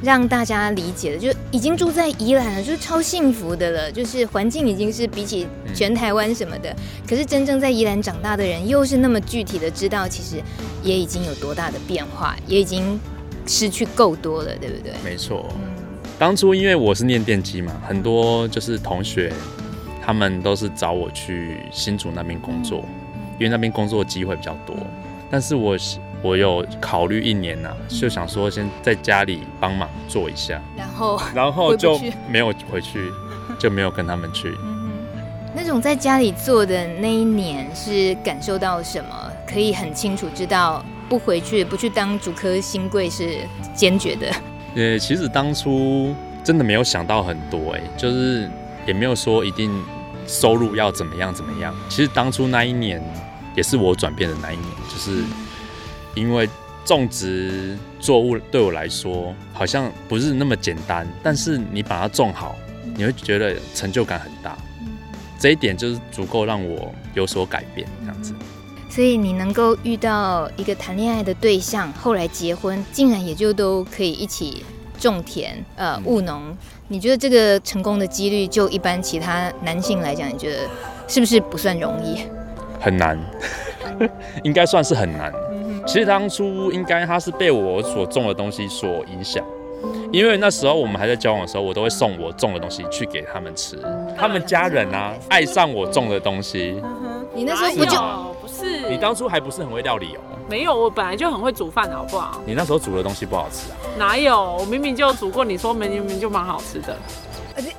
让大家理解的，就已经住在宜兰了，就是超幸福的了，就是环境已经是比起全台湾什么的、嗯、可是真正在宜兰长大的人又是那么具体的知道其实也已经有多大的变化，也已经失去够多了，对不对？没错、嗯、当初因为我是念电机嘛，很多就是同学他们都是找我去新竹那边工作，因为那边工作机会比较多，但是我我有考虑一年啊，就想说先在家里帮忙做一下，然后然后就没有回去，就没有跟他们去。嗯，那种在家里做的那一年是感受到什么？可以很清楚知道不回去不去当竹科新贵是坚决的。呃，其实当初真的没有想到很多、欸，哎，就是也没有说一定收入要怎么样怎么样。其实当初那一年也是我转变的那一年，就是。因为种植作物对我来说好像不是那么简单，但是你把它种好，你会觉得成就感很大。这一点就是足够让我有所改变，这样子。所以你能够遇到一个谈恋爱的对象，后来结婚，竟然也就都可以一起种田、呃务农，你觉得这个成功的几率，就一般其他男性来讲，你觉得是不是不算容易？很难，应该算是很难。其实当初应该他是被我所种的东西所影响，因为那时候我们还在交往的时候，我都会送我种的东西去给他们吃，他们家人啊爱上我种的东西。你那时候不就不是？你当初还不是很会料理哦？没有，我本来就很会煮饭，好不好？你那时候煮的东西不好吃啊？哪有？我明明就有煮过，你说明明就蛮好吃的。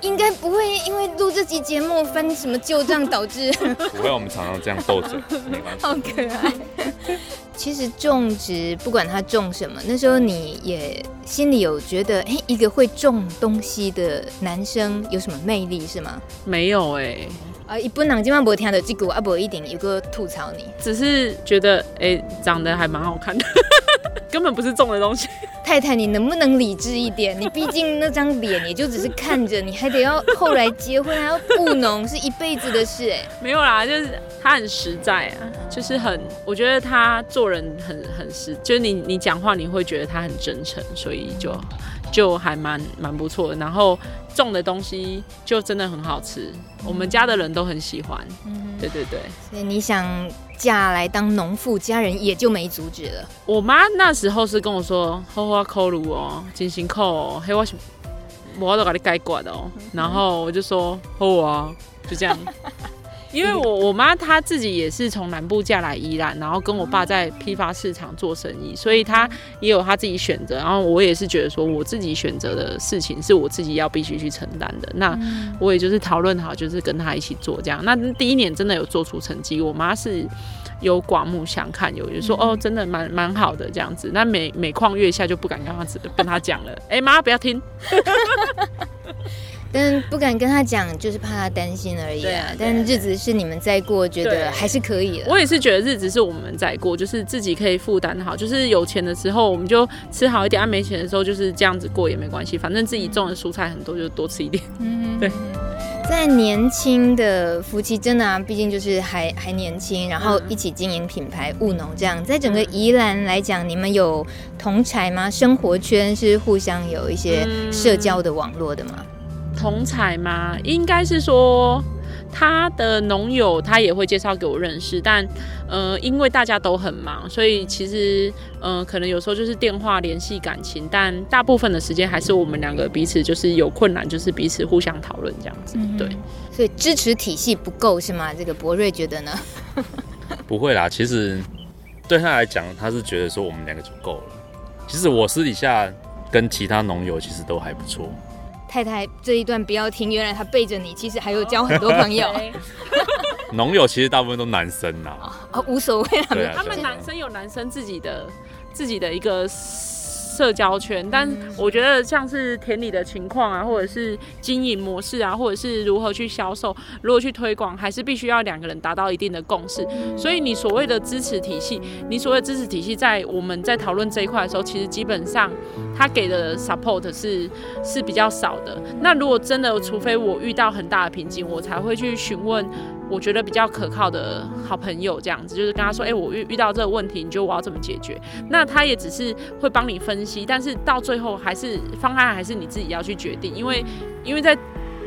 应该不会因为录这期节目翻什么旧账导致不会，我们常常这样斗着，没关系。好可爱。其实种植不管它种什么，那时候你也心里有觉得，哎、欸，一个会种东西的男生有什么魅力是吗？没有哎、欸。啊，一般人今晚不听到这句，啊，不一定有个吐槽你，只是觉得哎、欸，长得还蛮好看的。根本不是种的东西。太太，你能不能理智一点？你毕竟那张脸也就只是看着，你还得要后来结婚，还要务农，是一辈子的事哎、欸。没有啦，就是他很实在啊，就是很，我觉得他做人很很实，就是你你讲话你会觉得他很真诚，所以就就还蛮蛮不错的。然后种的东西就真的很好吃，我们家的人都很喜欢。嗯，对对对。所以你想嫁来当农妇，家人也就没阻止了。我妈那时候是跟我说：“好好考虑哦，真辛苦哦，嘿，我是我都给你解决哦。”然后我就说：“好啊，就这样。”因为我我妈她自己也是从南部嫁来宜兰，然后跟我爸在批发市场做生意，所以她也有她自己选择。然后我也是觉得说，我自己选择的事情是我自己要必须去承担的。那我也就是讨论好，就是跟她一起做这样。那第一年真的有做出成绩，我妈是有刮目相看，有就说哦，真的蛮蛮好的这样子。那每每况月下就不敢跟她跟她讲了，哎、欸、妈不要听。但不敢跟他讲，就是怕他担心而已啊。但日子是你们在过，觉得还是可以的。我也是觉得日子是我们在过，就是自己可以负担好，就是有钱的时候我们就吃好一点，啊没钱的时候就是这样子过也没关系，反正自己种的蔬菜很多，就多吃一点。嗯，对。在年轻的夫妻真的啊，毕竟就是还还年轻，然后一起经营品牌务农这样。在整个宜兰来讲，你们有同侪吗？生活圈是互相有一些社交的网络的吗？同侪吗？应该是说他的农友他也会介绍给我认识，但呃，因为大家都很忙，所以其实呃，可能有时候就是电话联系感情，但大部分的时间还是我们两个彼此就是有困难，就是彼此互相讨论这样子。对，嗯，所以支持体系不够是吗？这个柏瑞觉得呢？不会啦，其实对他来讲，他是觉得说我们两个就够了。其实我私底下跟其他农友其实都还不错。太太这一段不要听，原来她背着你，其实还有交很多朋友。农友其实大部分都男生啦，啊，哦，无所谓啦，啊，他们男生有男生自己的自己的一个社交圈，但我觉得像是田里的情况啊，或者是经营模式啊，或者是如何去销售、如何去推广，还是必须要两个人达到一定的共识。所以你所谓的支持体系，你所谓的支持体系，在我们在讨论这一块的时候，其实基本上他给的 support 是是比较少的。那如果真的，除非我遇到很大的瓶颈，我才会去询问我觉得比较可靠的好朋友，这样子就是跟他说，哎、欸，我遇遇到这个问题，你觉得我要怎么解决？那他也只是会帮你分析，但是到最后还是方案还是你自己要去决定，因为因为在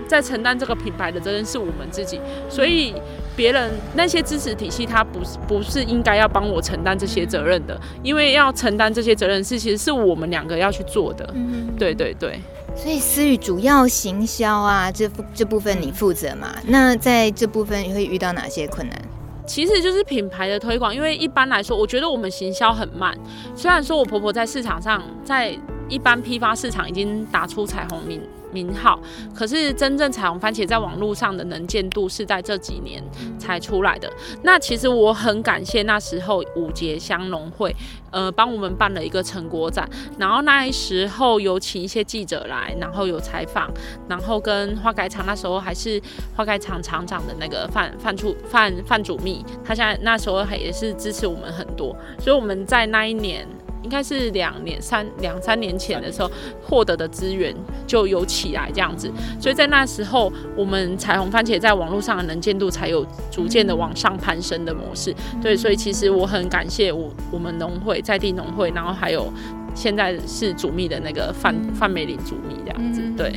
在承担这个品牌的责任是我们自己，所以别人那些支持体系，他不是不是应该要帮我承担这些责任的，因为要承担这些责任是其实是我们两个要去做的。嗯，对对对。所以思雨主要行销啊，这这部分你负责嘛？那在这部分你会遇到哪些困难？其实就是品牌的推广，因为一般来说，我觉得我们行销很慢。虽然说我婆婆在市场上，在一般批发市场已经打出彩虹名名号，可是真正彩虹番茄在网络上的能见度是在这几年才出来的。那其实我很感谢那时候五节乡农会，呃，帮我们办了一个成果展，然后那时候有请一些记者来，然后有采访，然后跟花改厂那时候还是花改厂厂长的那个范范处范范主秘，他现在那时候也是支持我们很多，所以我们在那一年。应该是两年三两三年前的时候获得的资源就有起来这样子，所以在那时候我们彩虹番茄在网络上的能见度才有逐渐的往上攀升的模式。对，所以其实我很感谢我我们农会在地农会，然后还有现在是主秘的那个范范美玲主秘这样子。对，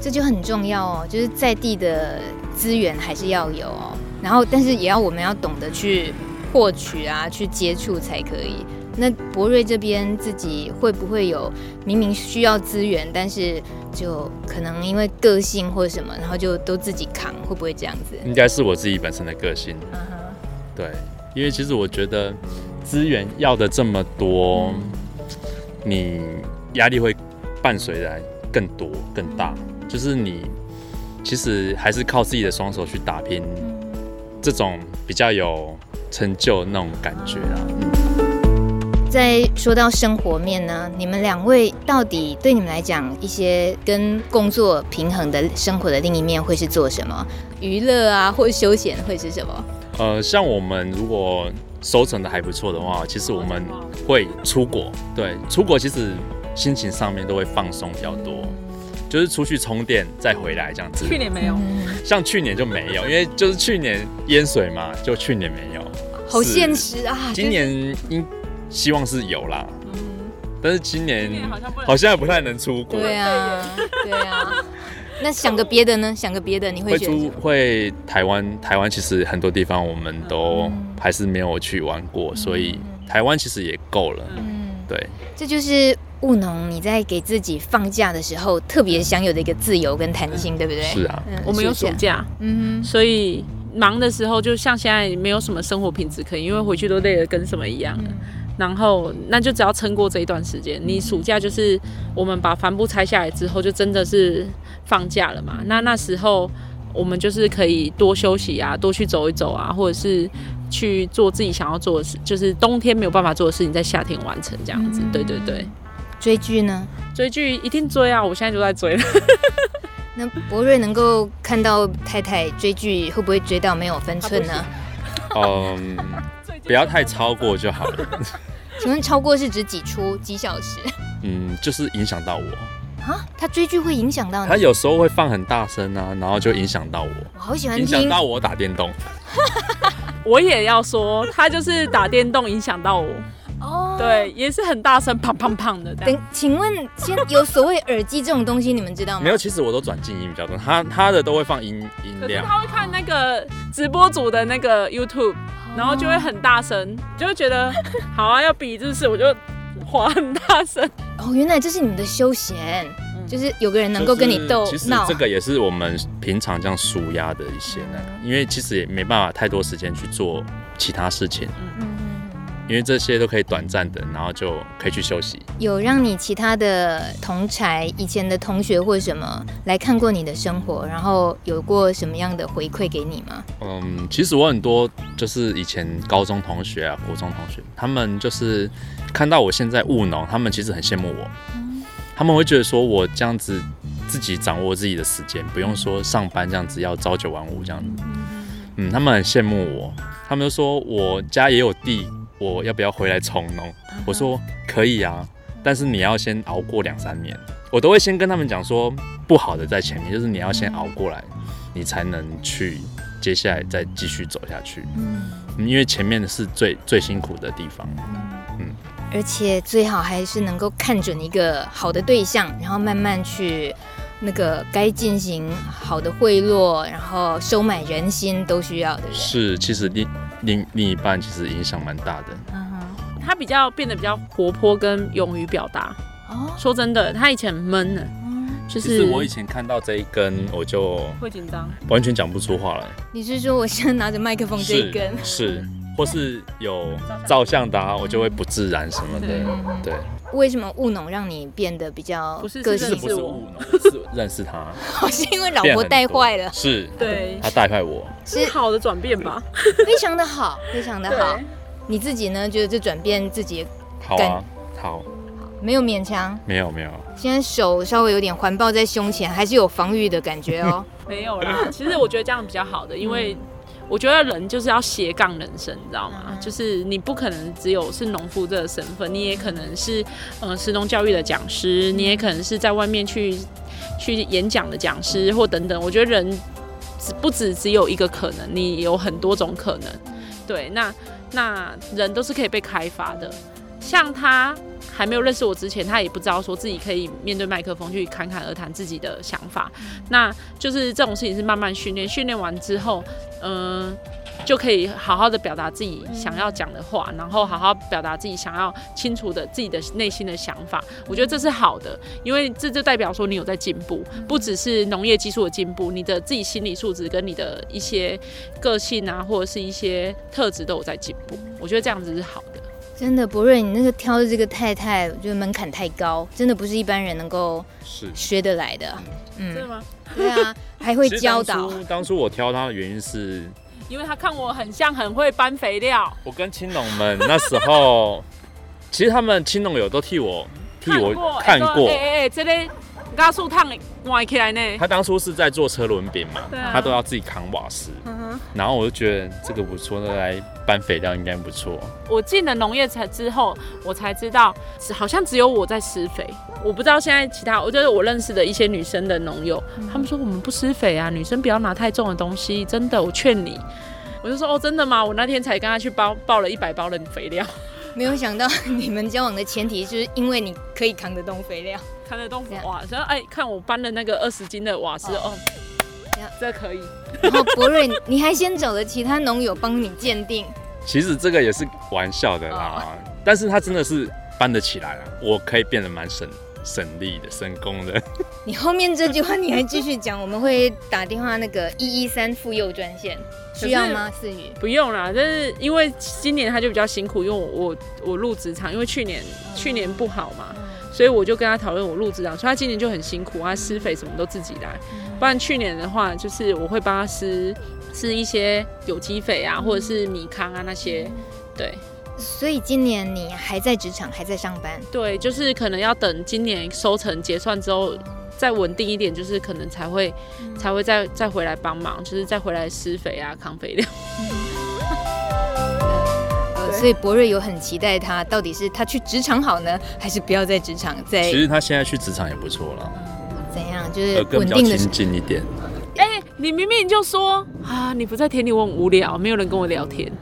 这就很重要哦，就是在地的资源还是要有哦，然后但是也要我们要懂得去获取啊，去接触才可以。那柏瑞这边自己会不会有明明需要资源，但是就可能因为个性或什么，然后就都自己扛，会不会这样子？应该是我自己本身的个性，uh-huh. 对，因为其实我觉得资源要的这么多，你压力会伴随来更多更大，就是你其实还是靠自己的双手去打拼，这种比较有成就那种感觉啦。嗯，再说到生活面呢，你们两位到底对你们来讲，一些跟工作平衡的生活的另一面会是做什么？娱乐啊，或休闲会是什么？呃，像我们如果收成的还不错的话，其实我们会出国。对，出国其实心情上面都会放松比较多。就是出去充电再回来这样子。去年没有，像去年就没有，因为就是去年淹水嘛，就去年没有。好现实啊！今年应希望是有啦，嗯、但是今年好像也不太能出国。对啊，对啊。那想个别的呢？想个别的，你会觉得会台湾？台湾其实很多地方我们都还是没有去玩过，嗯、所以台湾其实也够了。嗯，对，这就是。务农，你在给自己放假的时候，特别享有的一个自由跟弹性，对不对？是啊，嗯、我们有暑假，嗯，所以忙的时候，就像现在没有什么生活品质可以，因为回去都累得跟什么一样了。嗯、然后，那就只要撑过这一段时间。你暑假就是我们把帆布拆下来之后，就真的是放假了嘛。那那时候我们就是可以多休息啊，多去走一走啊，或者是。去做自己想要做的事，就是冬天没有办法做的事情，在夏天完成这样子。嗯、对对对。追剧呢？追剧一定追啊！我现在就在追了。那柏瑞能够看到太太追剧，会不会追到没有分寸呢？嗯，不要太超过就好了。请问超过是指几出几小时？嗯，就是影响到我啊。他追剧会影响到你？他有时候会放很大声啊，然后就影响到我。我好喜欢听。影响到我打电动。我也要说，他就是打电动影响到我。哦、oh ，对，也是很大声，砰砰砰的。等，请问，先有所谓耳机这种东西，你们知道吗？没有，其实我都转静音比较多，他他的都会放音音量。可是他会看那个直播主的那个 YouTube， 然后就会很大声，就会觉得好啊，要比这事，我就滑很大声。哦，原来这是你们的休闲，嗯、就是有个人能够跟你斗闹。就是、其实这个也是我们平常这样抒压的一些那个，因为其实也没办法太多时间去做其他事情。嗯。因为这些都可以短暂的，然后就可以去休息。有让你其他的同侪、以前的同学或什么来看过你的生活，然后有过什么样的回馈给你吗？嗯，其实我很多就是以前高中同学啊、国中同学，他们就是看到我现在务农，他们其实很羡慕我，嗯、他们会觉得说我这样子自己掌握自己的时间，不用说上班这样子要朝九晚五这样子。嗯，他们很羡慕我，他们就说我家也有地。我要不要回来从农？我说可以啊，但是你要先熬过两三年。我都会先跟他们讲说，不好的在前面，就是你要先熬过来，你才能去接下来再继续走下去。嗯，因为前面是最最辛苦的地方。嗯，而且最好还是能够看准一个好的对象，然后慢慢去那个该进行好的贿赂，然后收买人心都需要，对不对？是，其实你。另, 另一半其实影响蛮大的，uh-huh. 他比较变得比较活泼跟勇于表达。哦、oh. ，说真的，他以前闷了，嗯、就是、就是我以前看到这一根我就会紧张，完全讲不出话来。你是说我现在拿着麦克风这一根是，是或是有照相的、啊，我就会不自然什么的。对，为什么务农让你变得比较个性？不是务农，是认识他，好像因为老婆带坏了，是，对，他带坏我，是好的转变吧，非常的好，非常的好。你自己呢？觉得这转变自己好啊，好，没有勉强，没有没有。现在手稍微有点环抱在胸前，还是有防御的感觉哦。没有啦，其实我觉得这样比较好的，因为。我觉得人就是要斜杠人生，你知道吗？就是你不可能只有是农夫这个身份，你也可能是呃，食农教育的讲师，你也可能是在外面去去演讲的讲师或等等。我觉得人不只只有一个可能，你有很多种可能。对，那那人都是可以被开发的。像他还没有认识我之前，他也不知道说自己可以面对麦克风去侃侃而谈自己的想法。那就是这种事情是慢慢训练，训练完之后，嗯、呃，就可以好好的表达自己想要讲的话，然后好好表达自己想要清楚的自己的内心的想法。我觉得这是好的，因为这就代表说你有在进步，不只是农业技术的进步，你的自己心理素质跟你的一些个性啊，或者是一些特质都有在进步。我觉得这样子是好的。真的，柏睿，你那个挑的这个太太，我觉得门槛太高，真的不是一般人能够学得来的。嗯，真的吗？对啊，还会教导。当初, 当初我挑她的原因是，因为她看我很像很会搬肥料。我跟青农们那时候，其实他们青农友都替我替我看过。哎哎、欸欸，这个高速烫弯起来呢。他当初是在做车轮饼嘛、啊，他都要自己扛瓦斯。嗯、然后我就觉得这个不错，那来搬肥料应该不错。我进了农业才之后，我才知道好像只有我在施肥，我不知道现在其他，我就是我认识的一些女生的农友，他们说我们不施肥啊，女生不要拿太重的东西，真的，我劝你。我就说哦，真的吗？我那天才跟他去包报了一百包的肥料。没有想到你们交往的前提就是因为你可以扛得动肥料，扛得动瓦斯。哎，看我搬了那个二十斤的瓦斯哦。哦，这可以。然后柏睿，你还先找了其他农友帮你鉴定。其实这个也是玩笑的啦，哦、但是他真的是搬得起来了，我可以变得蛮省省力的、省工的。你后面这句话你还继续讲，我们会打电话那个一一三妇幼专线，需要吗？思雨不用啦，但是因为今年他就比较辛苦，因为我我入职场，因为去年、嗯、去年不好嘛。嗯，所以我就跟他讨论我入职场，所以他今年就很辛苦，他施肥什么都自己来。不然去年的话，就是我会帮他施施一些有机肥啊，或者是米糠啊那些。对，所以今年你还在职场，还在上班？对，就是可能要等今年收成结算之后再稳定一点，就是可能才会才会再再回来帮忙，就是再回来施肥啊、扛肥料。所以柏睿有很期待他，到底是他去职场好呢，还是不要在职场？在其实他现在去职场也不错啦。怎样？就是稳定的，亲近一点。哎、欸，你明明就说啊，你不在田里我很无聊，没有人跟我聊天，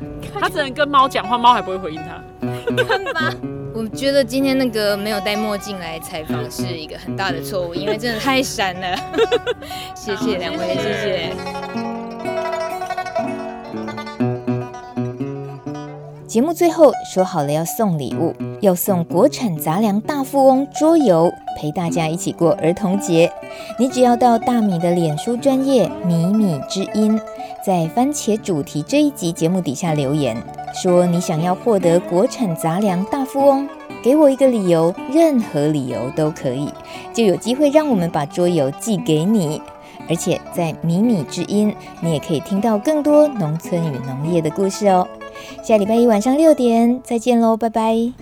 他只能跟猫讲话，猫还不会回应他。看吧，我觉得今天那个没有戴墨镜来采访是一个很大的错误，因为真的太闪了。谢谢两位，谢谢。节目最后说好了要送礼物，要送国产杂粮大富翁桌游，陪大家一起过儿童节。你只要到大米的脸书专页米米之音，在番茄主题这一集节目底下留言，说你想要获得国产杂粮大富翁，给我一个理由，任何理由都可以，就有机会让我们把桌游寄给你。而且在米米之音，你也可以听到更多农村与农业的故事哦。下礼拜一晚上六点，再见喽，拜拜。